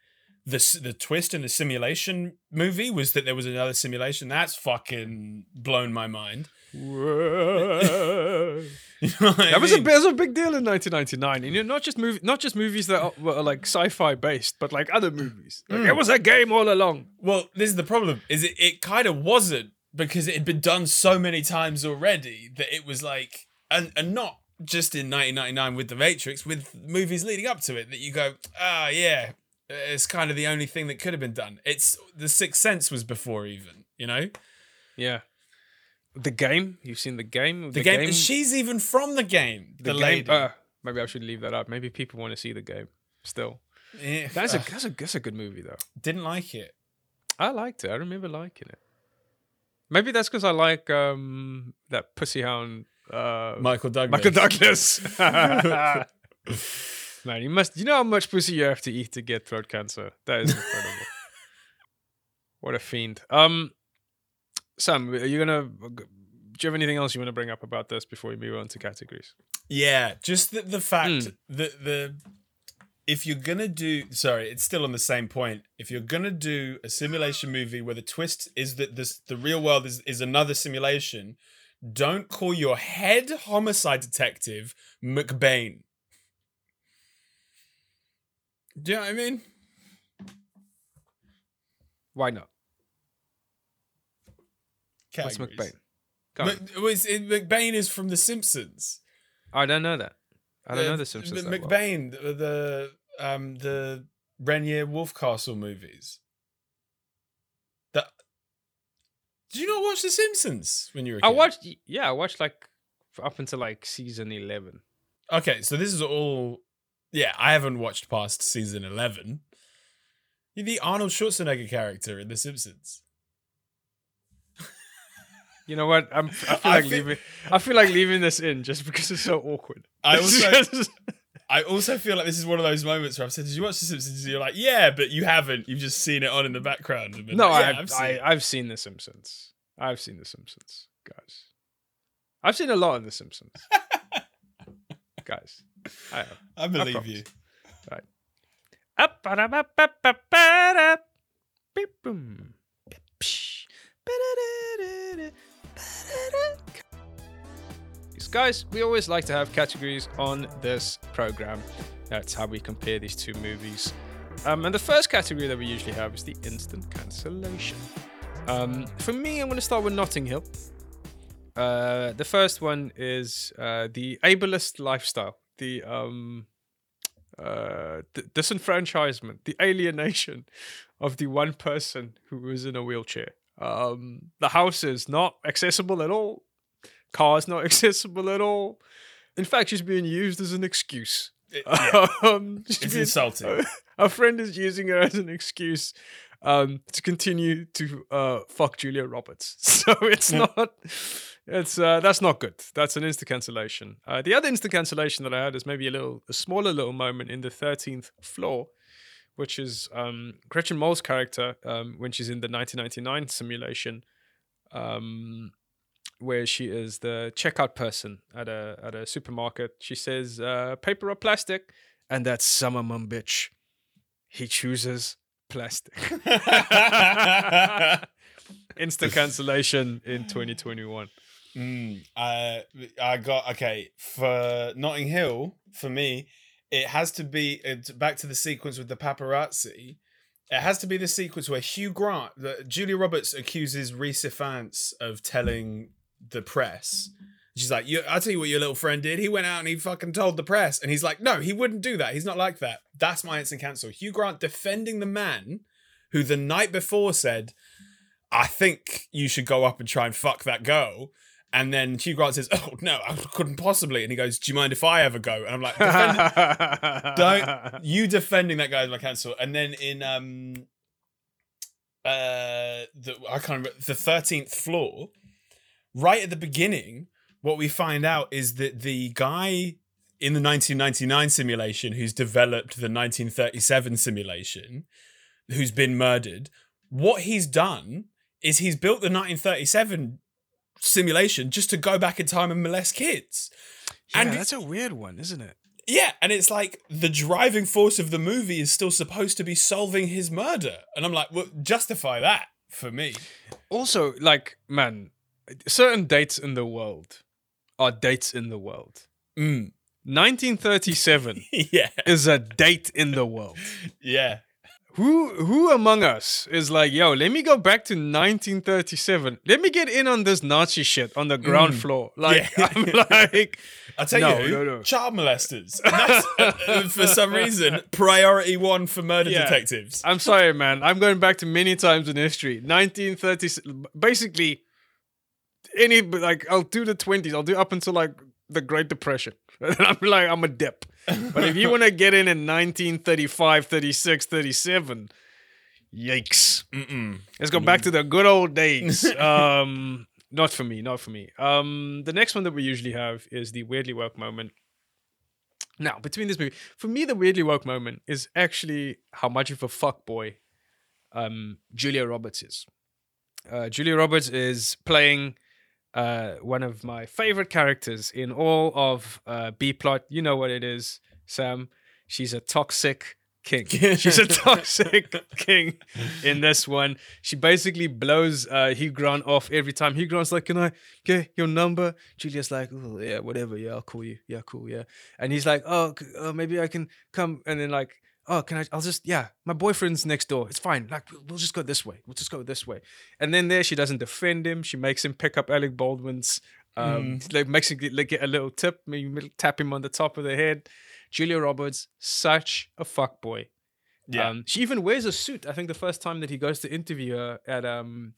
The, the twist in the simulation movie was that there was another simulation. That's fucking blown my mind. Whoa. You know what I that was mean? a that was a big deal in nineteen ninety-nine, and you know, not just movie, not just movies that are, were like sci-fi based, but like other movies. Like, mm. It was a game all along. Well, this is the problem: is it, it kind of wasn't, because it had been done so many times already that it was like, and and not just in nineteen ninety-nine with The Matrix, with movies leading up to it that you go, ah, oh, yeah, it's kind of the only thing that could have been done. It's The Sixth Sense was before even, you know. Yeah. The Game? You've seen The Game? The, the game, game? She's even from The Game. The, the Game, lady. Uh, maybe I should leave that up. Maybe people want to see The Game still. Yeah. That's, uh, a, that's, a, that's a good movie, though. Didn't like it. I liked it. I remember liking it. Maybe that's because I like um, that pussy hound... Uh, Michael Douglas. Michael Douglas. Man, you must... You know how much pussy you have to eat to get throat cancer? That is incredible. What a fiend. Um... Sam, are you gonna? Do you have anything else you want to bring up about this before we move on to categories? Yeah, just the, the fact mm. that the if you're gonna do, sorry, it's still on the same point. If you're gonna do a simulation movie where the twist is that this the real world is, is another simulation, don't call your head homicide detective McBain. Do you know what I mean? Why not? Categories. What's McBain? Go M- McBain is from The Simpsons. I don't know that. I don't the, know The Simpsons. The McBain, well. the the, um, the Renier Wolfcastle movies. That did you not watch The Simpsons when you were? A kid? I watched. Yeah, I watched like up until like season eleven. Okay, so this is all. Yeah, I haven't watched past season eleven. You're the Arnold Schwarzenegger character in The Simpsons. You know what? I'm, I feel I like think, leaving. I feel like leaving this in just because it's so awkward. I also, I also feel like this is one of those moments where I've said, "Did you watch The Simpsons?" And you're like, "Yeah," but you haven't. You've just seen it on in the background. And been no, like, yeah, I've, I've, seen I, I've seen The Simpsons. I've seen The Simpsons, guys. I've seen a lot of The Simpsons, guys. I, I believe I you. All right. Up, ba, da, ba, ba, ba, da. Beep, boom. Beep, psh. Ba, da, da, da, da. Guys, we always like to have categories on this program. That's how we compare these two movies. Um, and the first category that we usually have is the instant cancellation. Um, for me, I'm going to start with Notting Hill. Uh, the first one is uh, the ableist lifestyle, the um, uh, d- disenfranchisement, the alienation of the one person who is in a wheelchair. Um, the house is not accessible at all. Car's not accessible at all. In fact, she's being used as an excuse. It, yeah. um, it's being, insulting. Uh, our friend is using her as an excuse um, to continue to uh, fuck Julia Roberts. So it's not. It's uh, that's not good. That's an instant cancellation. Uh, the other instant cancellation that I had is maybe a little, a smaller little moment in The thirteenth Floor, which is um, Gretchen Mol's character um, when she's in the nineteen ninety-nine simulation, um, where she is the checkout person at a at a supermarket. She says, uh, paper or plastic? And that summer mum bitch, he chooses plastic. Instant cancellation in twenty twenty-one. Mm, uh, I got, okay, for Notting Hill, for me, it has to be, uh, back to the sequence with the paparazzi, it has to be the sequence where Hugh Grant, the, Julia Roberts accuses Rhys Ifans of telling the press. She's like, you, I'll tell you what your little friend did. He went out and he fucking told the press. And he's like, no, he wouldn't do that. He's not like that. That's my instant cancel. Hugh Grant defending the man who the night before said, I think you should go up and try and fuck that girl. And then Hugh Grant says, oh, no, I couldn't possibly. And he goes, do you mind if I ever go? And I'm like, don't you defending that guy is my cancel. And then in um, uh, the, I can't remember, the thirteenth floor, right at the beginning, what we find out is that the guy in the nineteen ninety-nine simulation who's developed the nineteen thirty-seven simulation, who's been murdered, what he's done is he's built the nineteen thirty-seven simulation just to go back in time and molest kids. Yeah, and that's a weird one, isn't it? Yeah, and it's like the driving force of the movie is still supposed to be solving his murder. And I'm like, well, justify that for me. Also, like, man, certain dates in the world are dates in the world. Mm. nineteen thirty-seven yeah. is a date in the world. Yeah. Who who among us is like, yo, let me go back to nineteen thirty-seven. Let me get in on this Nazi shit on the ground mm. floor. Like, yeah. I'm like... I'll tell no, you, no, no. child molesters. That's, uh, for some reason, priority one for murder yeah. detectives. I'm sorry, man. I'm going back to many times in history. nineteen thirty-seven Basically, any... Like, I'll do the twenties. I'll do up until, like, the Great Depression. And I'm like, I'm a dip. But if you want to get in in nineteen thirty-five, thirty-six, thirty-seven, yikes. Mm-mm. Let's go Mm-mm. back to the good old days. um, not for me, not for me. Um, the next one that we usually have is the weirdly woke moment. Now, between this movie, for me, the weirdly woke moment is actually how much of a fuckboy um, Julia Roberts is. Uh, Julia Roberts is playing... Uh, one of my favorite characters in all of uh, B-plot. You know what it is, Sam. She's a toxic king. She's a toxic king in this one. She basically blows uh, Hugh Grant off every time. Hugh Grant's like, can I get your number? Julia's like, oh, yeah, whatever. Yeah, I'll call you. Yeah, cool, yeah. And he's like, oh, c- uh, maybe I can come. And then like, oh, can I, I'll just, yeah, my boyfriend's next door. It's fine. Like, we'll just go this way. We'll just go this way. And then there, she doesn't defend him. She makes him pick up Alec Baldwin's, um, mm. like makes him get, like, get a little tip, maybe tap him on the top of the head. Julia Roberts, such a fuckboy. Yeah. Um, she even wears a suit. I think the first time that he goes to interview her at, um,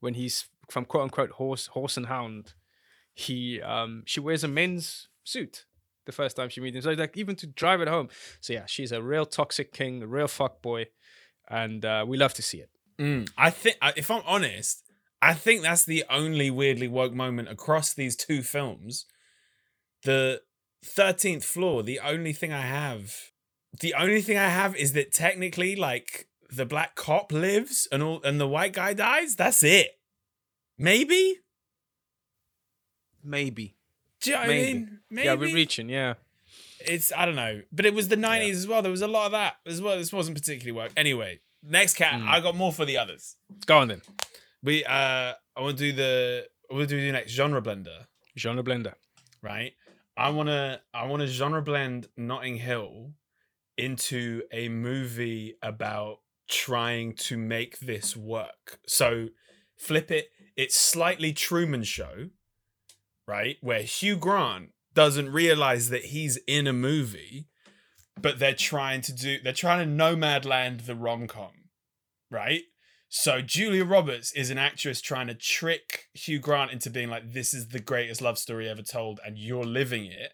when he's from quote unquote horse, horse and hound, he, um, she wears a men's suit. The first time she meets him. So like even to drive it home. So yeah, she's a real toxic king, a real fuckboy. And uh, we love to see it. Mm, I think, if I'm honest, I think that's the only weirdly woke moment across these two films. The thirteenth Floor, the only thing I have, the only thing I have is that technically like the black cop lives and all, and the white guy dies. That's it. Maybe. Maybe. Do you know Maybe. what I mean? Maybe. Yeah, we're reaching, yeah. It's, I don't know. But it was the nineties yeah. as well. There was a lot of that as well. This wasn't particularly woke. Anyway, next cat. Mm. I got more for the others. Go on then. We, uh, I want to do the, what do we do next? Genre blender. Genre blender. Right? I want to, I want to genre blend Notting Hill into a movie about trying to make this work. So flip it. It's slightly Truman Show, right? Where Hugh Grant doesn't realize that he's in a movie, but they're trying to do, they're trying to Nomadland the rom-com, right? So Julia Roberts is an actress trying to trick Hugh Grant into being like, this is the greatest love story ever told and you're living it.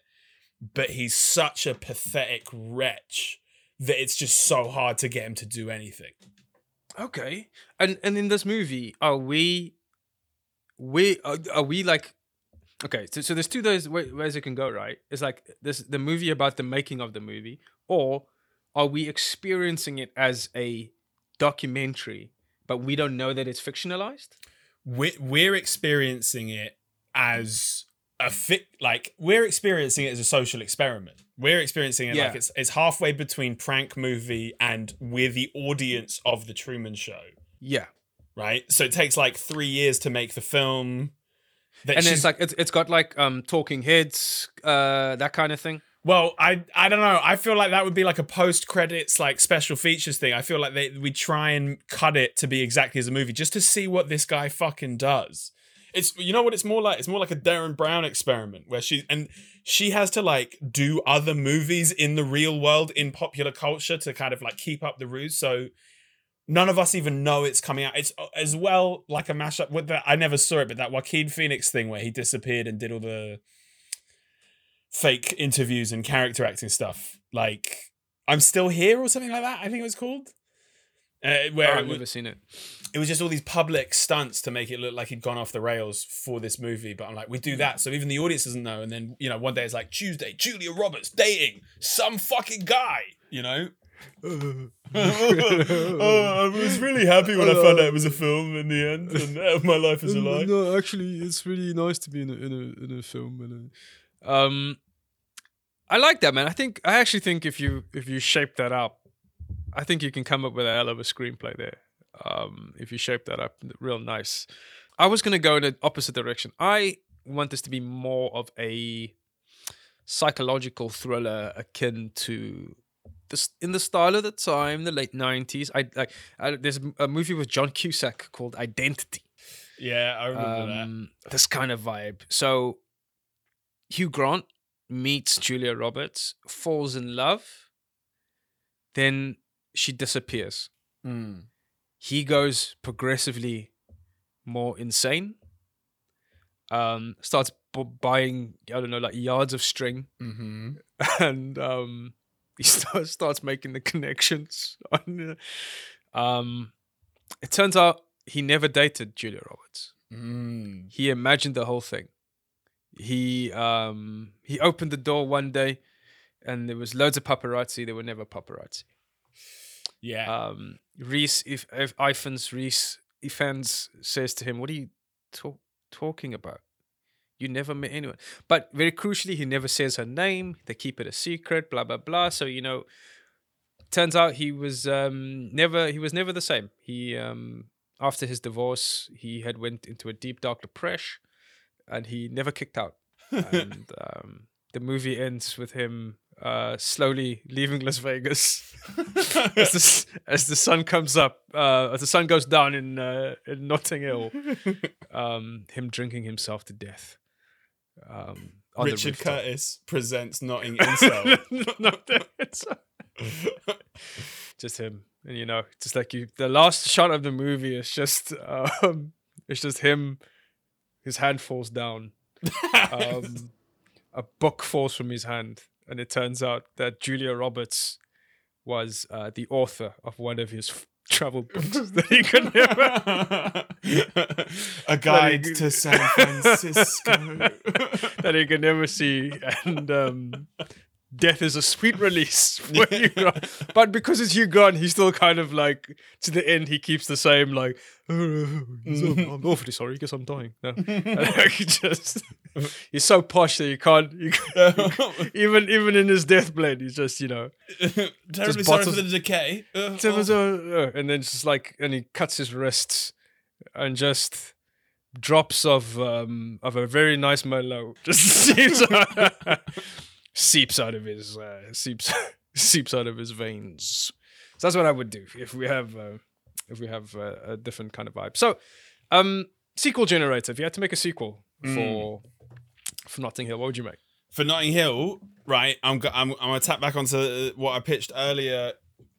But he's such a pathetic wretch that it's just so hard to get him to do anything. Okay. And and in this movie, are we... we are, are we like... Okay, so, so there's two ways, ways it can go, right? It's like this the movie about the making of the movie, or are we experiencing it as a documentary, but we don't know that it's fictionalized? We're, we're experiencing it as a fic, like we're experiencing it as a social experiment. We're experiencing it yeah. like it's it's halfway between prank movie and we're the audience of the Truman Show. Yeah, right. So it takes like three years to make the film. That and it's like it's it's got like um talking heads, uh, that kind of thing. Well, I I don't know. I feel like that would be like a post-credits, like special features thing. I feel like they we try and cut it to be exactly as a movie just to see what this guy fucking does. It's you know what it's more like? It's more like a Derren Brown experiment where she and she has to like do other movies in the real world in popular culture to kind of like keep up the ruse. So none of us even know it's coming out. It's as well like a mashup with that. I never saw it, but that Joaquin Phoenix thing where he disappeared and did all the fake interviews and character acting stuff, like I'm Still Here or something like that, I think it was called. Uh, where oh, I've was, never seen it. It was just all these public stunts to make it look like he'd gone off the rails for this movie. But I'm like, we do that, so even the audience doesn't know. And then you know, one day it's like Tuesday, Julia Roberts dating some fucking guy. You know, oh, I was really happy when I found out it was a film in the end, and my life is a lie. No, actually, it's really nice to be in a in a, in a film. And Um, I like that, man. I think I actually think if you if you shape that up, I think you can come up with a hell of a screenplay there. Um, if you shape that up, real nice. I was gonna go in the opposite direction. I want this to be more of a psychological thriller akin to this in the style of the time, the late nineties. I like I, there's a movie with John Cusack called Identity. Yeah, I remember um, that. This kind of vibe. So. Hugh Grant meets Julia Roberts, falls in love, then she disappears. Mm. He goes progressively more insane, um, starts b- buying, I don't know, like yards of string, mm-hmm. and um, he start, starts making the connections. On, um, it turns out he never dated Julia Roberts. Mm. He imagined the whole thing. He um he opened the door one day, and there was loads of paparazzi. There were never paparazzi. Yeah. Um. Rhys if, if Ifans Rhys Ifans says to him, "What are you talk, talking about? You never met anyone." But very crucially, he never says her name. They keep it a secret. Blah blah blah. So you know, turns out he was um never he was never the same. He um after his divorce, he had went into a deep dark depression. And he never kicked out. And um, the movie ends with him uh, slowly leaving Las Vegas as, the, as the sun comes up, uh, as the sun goes down in, uh, in Notting Hill. Um, him drinking himself to death. Um, on Richard the Curtis presents Notting Hill. Not just him, and you know, just like you. The last shot of the movie is just, um, it's just him. His hand falls down. Um, a book falls from his hand. And it turns out that Julia Roberts was uh, the author of one of his f- travel books that he could never... a guide could... to San Francisco. That he could never see. And um, death is a sweet release for yeah. Hugh Grant. But because it's Hugh Grant, he's still kind of like, to the end, he keeps the same like... So, I'm awfully sorry. I guess I'm dying. No. He just, he's so posh that you can't. You can't even even in his deathbed, he's just you know. Terribly sorry for the decay. Uh, oh. And then just like, and he cuts his wrists, and just drops of um of a very nice Merlot just seeps out, seeps out of his uh, seeps seeps out of his veins. So that's what I would do if we have uh, if we have uh, a different kind of vibe. So, um, sequel generator. If you had to make a sequel mm. for for Notting Hill, what would you make? For Notting Hill, right? I'm go- I'm I'm gonna tap back onto what I pitched earlier,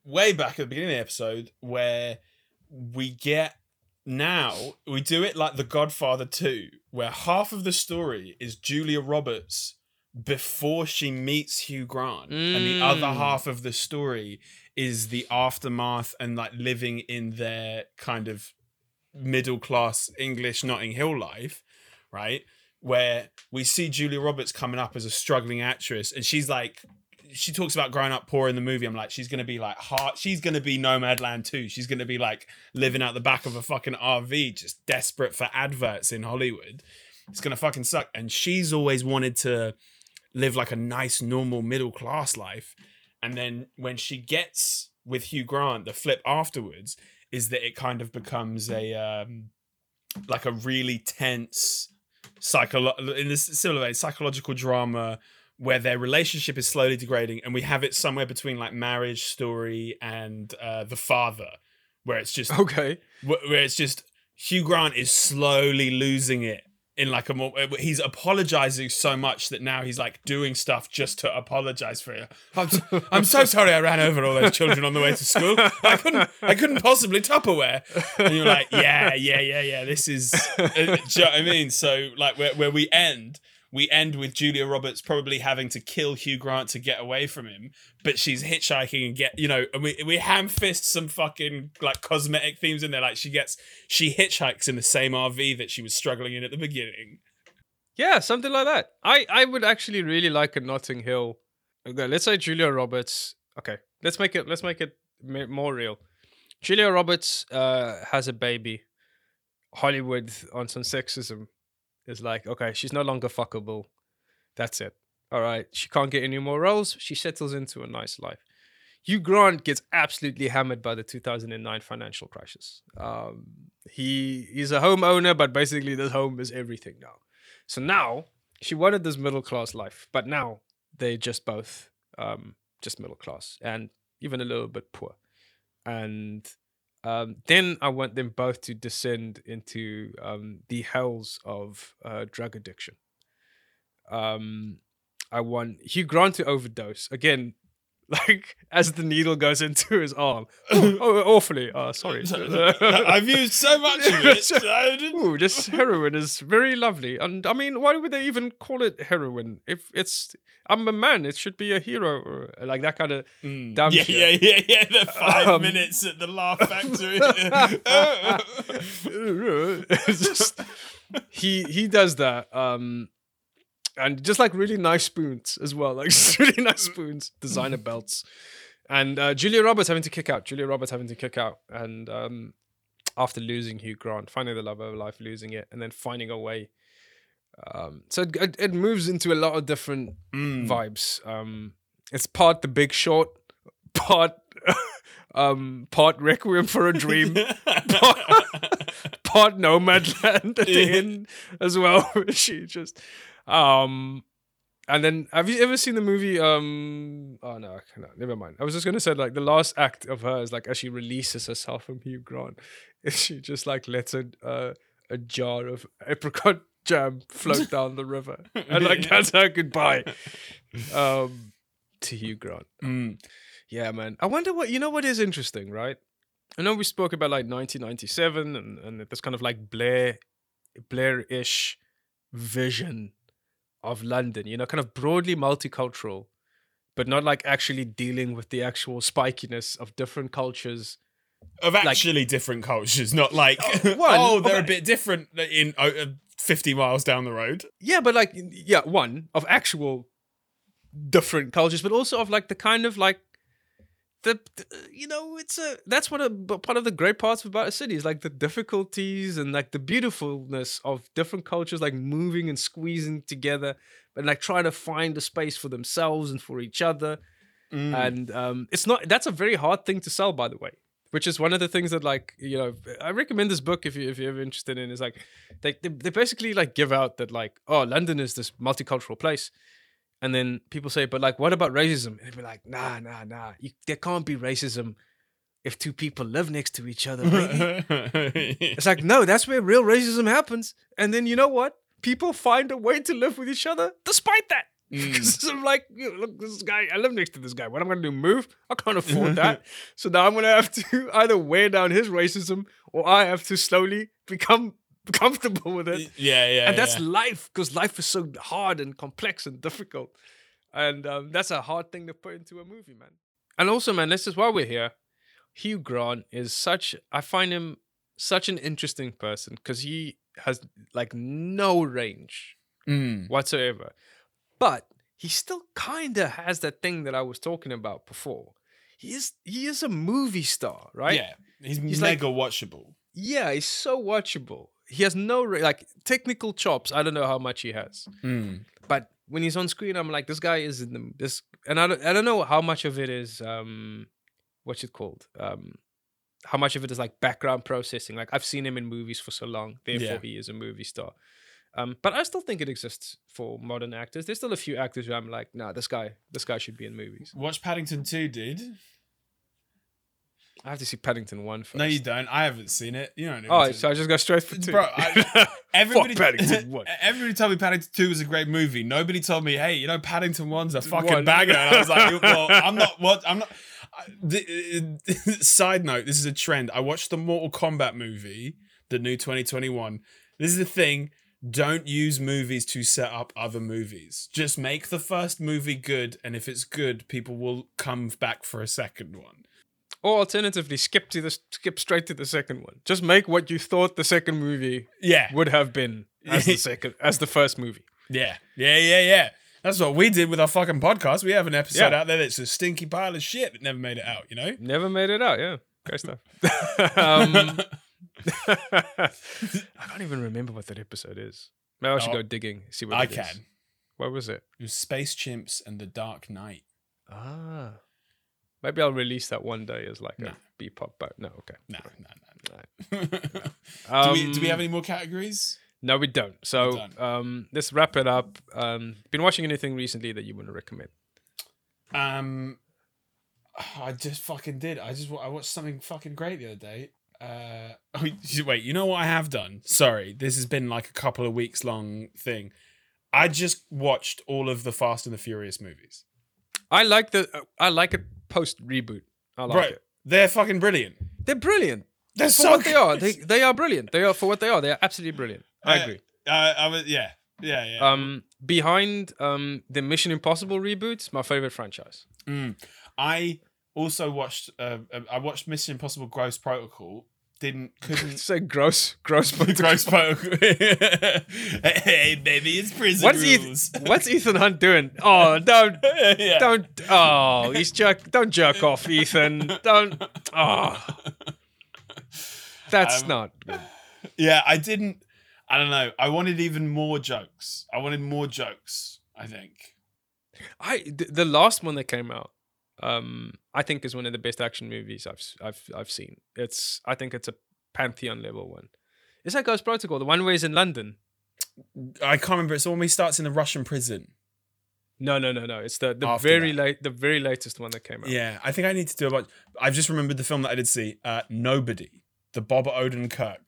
way back at the beginning of the episode, where we get now we do it like The Godfather two, where half of the story is Julia Roberts before she meets Hugh Grant, mm. and the other half of the story is the aftermath and like living in their kind of middle class English Notting Hill life, right? Where we see Julia Roberts coming up as a struggling actress, and she's like, she talks about growing up poor in the movie. I'm like, she's going to be like heart. She's going to be Nomadland too. She's going to be like living out the back of a fucking R V, just desperate for adverts in Hollywood. It's going to fucking suck. And she's always wanted to live like a nice, normal middle class life. And then when she gets with Hugh Grant, the flip afterwards is that it kind of becomes a, um, like a really tense psycho in this similar way, psychological drama, where their relationship is slowly degrading, and we have it somewhere between like Marriage Story and uh, The Father, where it's just okay, wh- where it's just Hugh Grant is slowly losing it in like a more. He's apologizing so much that now he's like doing stuff just to apologize for it. I'm, so, I'm so sorry I ran over all those children on the way to school. I couldn't. I couldn't possibly Tupperware. And you're like, yeah, yeah, yeah, yeah. This is. Uh, do you know what I mean? So like where where we end. We end with Julia Roberts probably having to kill Hugh Grant to get away from him, but she's hitchhiking and get, you know, and we we ham fist some fucking like cosmetic themes in there. Like she gets, she hitchhikes in the same R V that she was struggling in at the beginning. Yeah, something like that. I, I would actually really like a Notting Hill. Okay, let's say Julia Roberts. Okay, let's make it, let's make it more real. Julia Roberts uh, has a baby. Hollywood on some sexism. It's like, okay, she's no longer fuckable. That's it. All right. She can't get any more roles. She settles into a nice life. Hugh Grant gets absolutely hammered by the two thousand nine financial crisis. Um, he is a homeowner, but basically this home is everything now. So now she wanted this middle class life, but now they're just both um, just middle class and even a little bit poor. And Um, then I want them both to descend into um, the hells of uh, drug addiction. Um, I want Hugh Grant to overdose. Again, like as the needle goes into his arm. Ooh, oh, awfully. Oh, sorry. I've used so much of it. Ooh, this heroin is very lovely. And I mean, why would they even call it heroin? If it's, I'm a man, it should be a hero. Or, like that kind of mm. damn yeah, shit. Yeah, yeah, yeah, yeah. The five um, minutes at the Laugh Factory. It's just, he, he does that. Um, And just like really nice spoons as well, like really nice spoons, designer belts, and uh, Julia Roberts having to kick out, Julia Roberts having to kick out, and um, after losing Hugh Grant, finding the love of her life, losing it, and then finding a way. Um, so it, it moves into a lot of different mm. vibes. Um, it's part The Big Short, part um, part Requiem for a Dream, part, part Nomadland at the end as well. She just. Um, and then have you ever seen the movie? Um, oh no, no, never mind. I was just gonna say like the last act of her is like as she releases herself from Hugh Grant, she just like lets a uh, a jar of apricot jam float down the river, and like that's her goodbye, um, to Hugh Grant. Mm. Yeah, man. I wonder what you know. What is interesting, right? I know we spoke about like nineteen ninety-seven and and this kind of like Blair, Blair-ish vision of London, you know, kind of broadly multicultural, but not like actually dealing with the actual spikiness of different cultures. Of actually like, different cultures, not like, oh, one, oh they're okay. a bit different in uh, fifty miles down the road. Yeah, but like, yeah, one, of actual different cultures, but also of like the kind of like, the, the you know, it's a, that's what a part of the great parts about a city is like the difficulties and like the beautifulness of different cultures, like moving and squeezing together and like trying to find a space for themselves and for each other. Mm. And um, it's not, that's a very hard thing to sell, by the way, which is one of the things that like, you know, I recommend this book if, you, if you're ever interested in is like, they, they, they basically like give out that like, oh, London is this multicultural place. And then people say, but like, what about racism? And they'd be like, nah, nah, nah. You, there can't be racism if two people live next to each other. Really. It's like, no, that's where real racism happens. And then you know what? People find a way to live with each other despite that. Because mm. I'm like, look, this guy, I live next to this guy. What am I going to do, move? I can't afford that. So now I'm going to have to either wear down his racism or I have to slowly become comfortable with it. Yeah, yeah, and that's yeah. life, because life is so hard and complex and difficult. And um, that's a hard thing to put into a movie, man. And also, man, this is why we're here. Hugh Grant is such, I find him such an interesting person because he has like no range mm. whatsoever. But he still kind of has that thing that I was talking about before. He is he is a movie star, right? Yeah, he's, he's mega like, watchable. Yeah, he's so watchable. He has no, like, technical chops. I don't know how much he has. Mm. But when he's on screen, I'm like, this guy is in the, this, and I don't, I don't know how much of it is, um, what's it called? Um, how much of it is, like, background processing. Like, I've seen him in movies for so long. Therefore, yeah. he is a movie star. Um, but I still think it exists for modern actors. There's still a few actors where I'm like, nah, this guy, this guy should be in movies. Watch Paddington two, dude. I have to see Paddington one first. No, you don't. I haven't seen it. You don't know. Oh, so I just go straight for two. Bro, I, everybody, fuck Paddington one. Everybody told me Paddington two was a great movie. Nobody told me, hey, you know, Paddington one's a fucking one. Bagger. And I was like, well, I'm not, what, I'm not. I, the, uh, side note, this is a trend. I watched the Mortal Kombat movie, the new twenty twenty-one. This is the thing. Don't use movies to set up other movies. Just make the first movie good. And if it's good, people will come back for a second one. Or alternatively, skip to the skip straight to the second one. Just make what you thought the second movie yeah. would have been as the second as the first movie. Yeah, yeah, yeah, yeah. That's what we did with our fucking podcast. We have an episode yeah. out there that's a stinky pile of shit that never made it out. You know, never made it out. Yeah, great stuff. um, I can't even remember what that episode is. Maybe I should oh, go digging. See what I it can. Is. What was it? It was Space Chimps and the Dark Knight. Ah. Maybe I'll release that one day as like no. a Bebop boat. No, okay. No, no, no, no. no. um, do, we, do we have any more categories? No, we don't. So we don't. Um, let's wrap it up. Um, been watching anything recently that you want to recommend? Um, I just fucking did. I just I watched something fucking great the other day. Uh, oh, wait, you know what I have done? Sorry, this has been like a couple of weeks long thing. I just watched all of the Fast and the Furious movies. I like the. Uh, I like it. Post reboot, I like Bro, it. They're fucking brilliant. They're brilliant. They're for so what good. They are. They they are brilliant. They are for what they are. They are absolutely brilliant. I uh, agree. Uh, I was yeah yeah yeah. Um, behind um the Mission Impossible reboots, my favorite franchise. Mm. I also watched. Uh, I watched Mission Impossible: Ghost Protocol. Didn't couldn't say gross gross gross protocol. Hey baby, it's prison what's rules. Ethan, what's Ethan Hunt doing? Oh don't yeah. don't oh he's jerk don't jerk off Ethan don't oh that's um, not good. Yeah, I didn't. I don't know. I wanted even more jokes. I wanted more jokes. I think. I th- the last one that came out. Um, I think is one of the best action movies I've I've I've seen. It's I think it's a Pantheon level one. Is that Ghost Protocol? The one where he's in London? I can't remember. It's the one where he starts in a Russian prison. No, no, no, no. It's the, the very that. late the very latest one that came out. Yeah, I think I need to do a bunch. I've just remembered the film that I did see. Uh, Nobody, the Bob Odenkirk.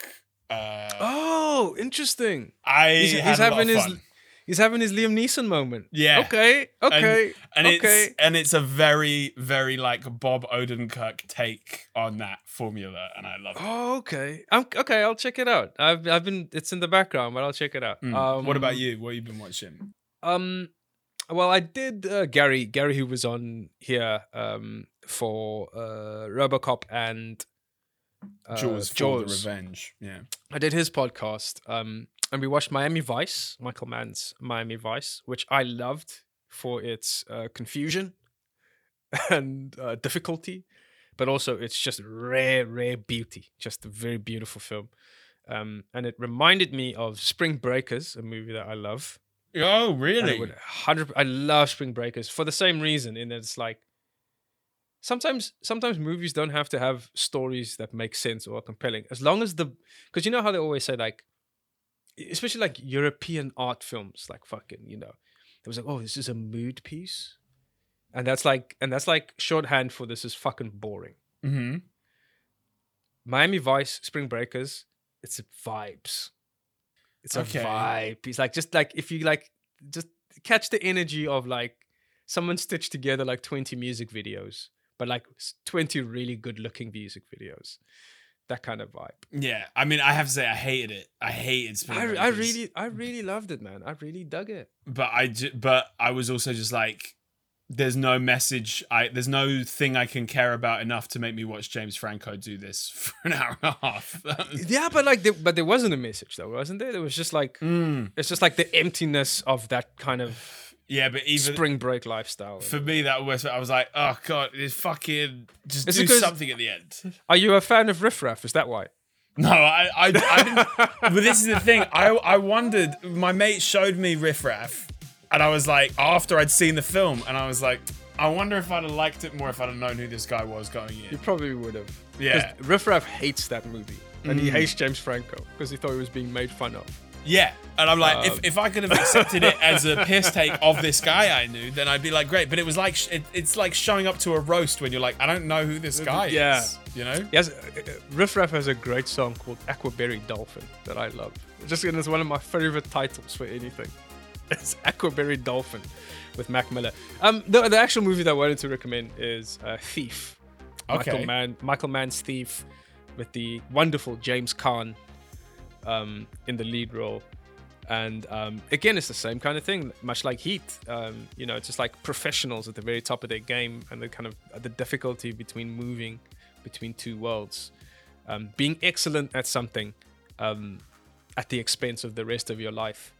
Uh, oh, interesting. I he's, had he's a having lot of fun. his. He's having his Liam Neeson moment. Yeah. Okay. Okay. And, and okay. It's, and it's a very, very like Bob Odenkirk take on that formula, and I love it. Oh, okay. I'm, okay, I'll check it out. I've I've been. It's in the background, but I'll check it out. Mm. Um, what about you? What have you been watching? Um, well, I did uh, Gary. Gary, who was on here um for uh, RoboCop and uh, Jaws. Jaws: The Revenge. Yeah. I did his podcast. Um. And we watched Miami Vice, Michael Mann's Miami Vice, which I loved for its uh, confusion and uh, difficulty, but also it's just rare, rare beauty. Just a very beautiful film. Um, and it reminded me of Spring Breakers, a movie that I love. Oh, really? one hundred percent I love Spring Breakers for the same reason. And it's like, Sometimes sometimes movies don't have to have stories that make sense or are compelling. As long as the... Because you know how they always say like, especially like European art films, like fucking, you know, it was like, oh, this is a mood piece, and that's like and that's like shorthand for this is fucking boring. Mm-hmm. Miami Vice, Spring Breakers, it's vibes. It's okay. a vibe. It's like just like if you like just catch the energy of like someone stitched together like twenty music videos, but like twenty really good looking music videos. That kind of vibe. Yeah, I mean, I have to say, I hated it. I hated Spring Breakers. I, I really, I really loved it, man. I really dug it. But I, ju- but I was also just like, there's no message. I there's no thing I can care about enough to make me watch James Franco do this for an hour and a half. Yeah, but like, there, but there wasn't a message though, wasn't there? There was just like, mm. it's just like the emptiness of that kind of. Yeah, but even spring break lifestyle. For me, that was I was like, oh god, it's fucking just it's do something at the end. Are you a fan of Riff Raff? Is that why? No, I, I, I didn't, but this is the thing. I, I wondered. My mate showed me Riff Raff, and I was like, after I'd seen the film, and I was like, I wonder if I'd have liked it more if I'd have known who this guy was going in. You probably would have. Yeah, Riff Raff hates that movie, and mm. he hates James Franco because he thought he was being made fun of. Yeah, and I'm like, um, if, if I could have accepted it as a piss take of this guy I knew, then I'd be like, great. But it was like, sh- it, it's like showing up to a roast when you're like, I don't know who this guy yeah. is. You know? Yes, Riff Raff has a great song called Aquaberry Dolphin that I love. Just and it's one of my favorite titles for anything. It's Aquaberry Dolphin with Mac Miller. Um, the, the actual movie that I wanted to recommend is uh, Thief. Okay. Michael Mann, Michael Mann's Thief with the wonderful James Caan. Um, in the lead role, and um, again it's the same kind of thing, much like Heat. Um, you know, it's just like professionals at the very top of their game, and the kind of the difficulty between moving between two worlds, um, being excellent at something um, at the expense of the rest of your life,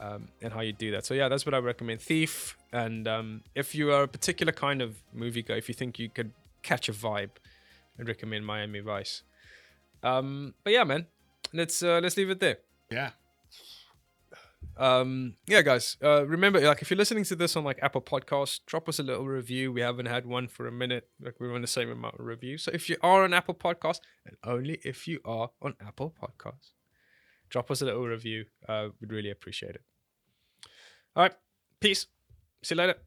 um, and how you do that. So yeah, that's what I recommend, Thief. And um, if you are a particular kind of movie guy, if you think you could catch a vibe, I'd recommend Miami Vice. Um, but yeah, man. Let's uh, let's leave it there. Yeah. Um, yeah, guys. Uh, remember, like, if you're listening to this on like Apple Podcasts, drop us a little review. We haven't had one for a minute. Like, we were on the same amount of reviews. So if you are on Apple Podcasts, and only if you are on Apple Podcasts, drop us a little review. Uh, we'd really appreciate it. All right. Peace. See you later.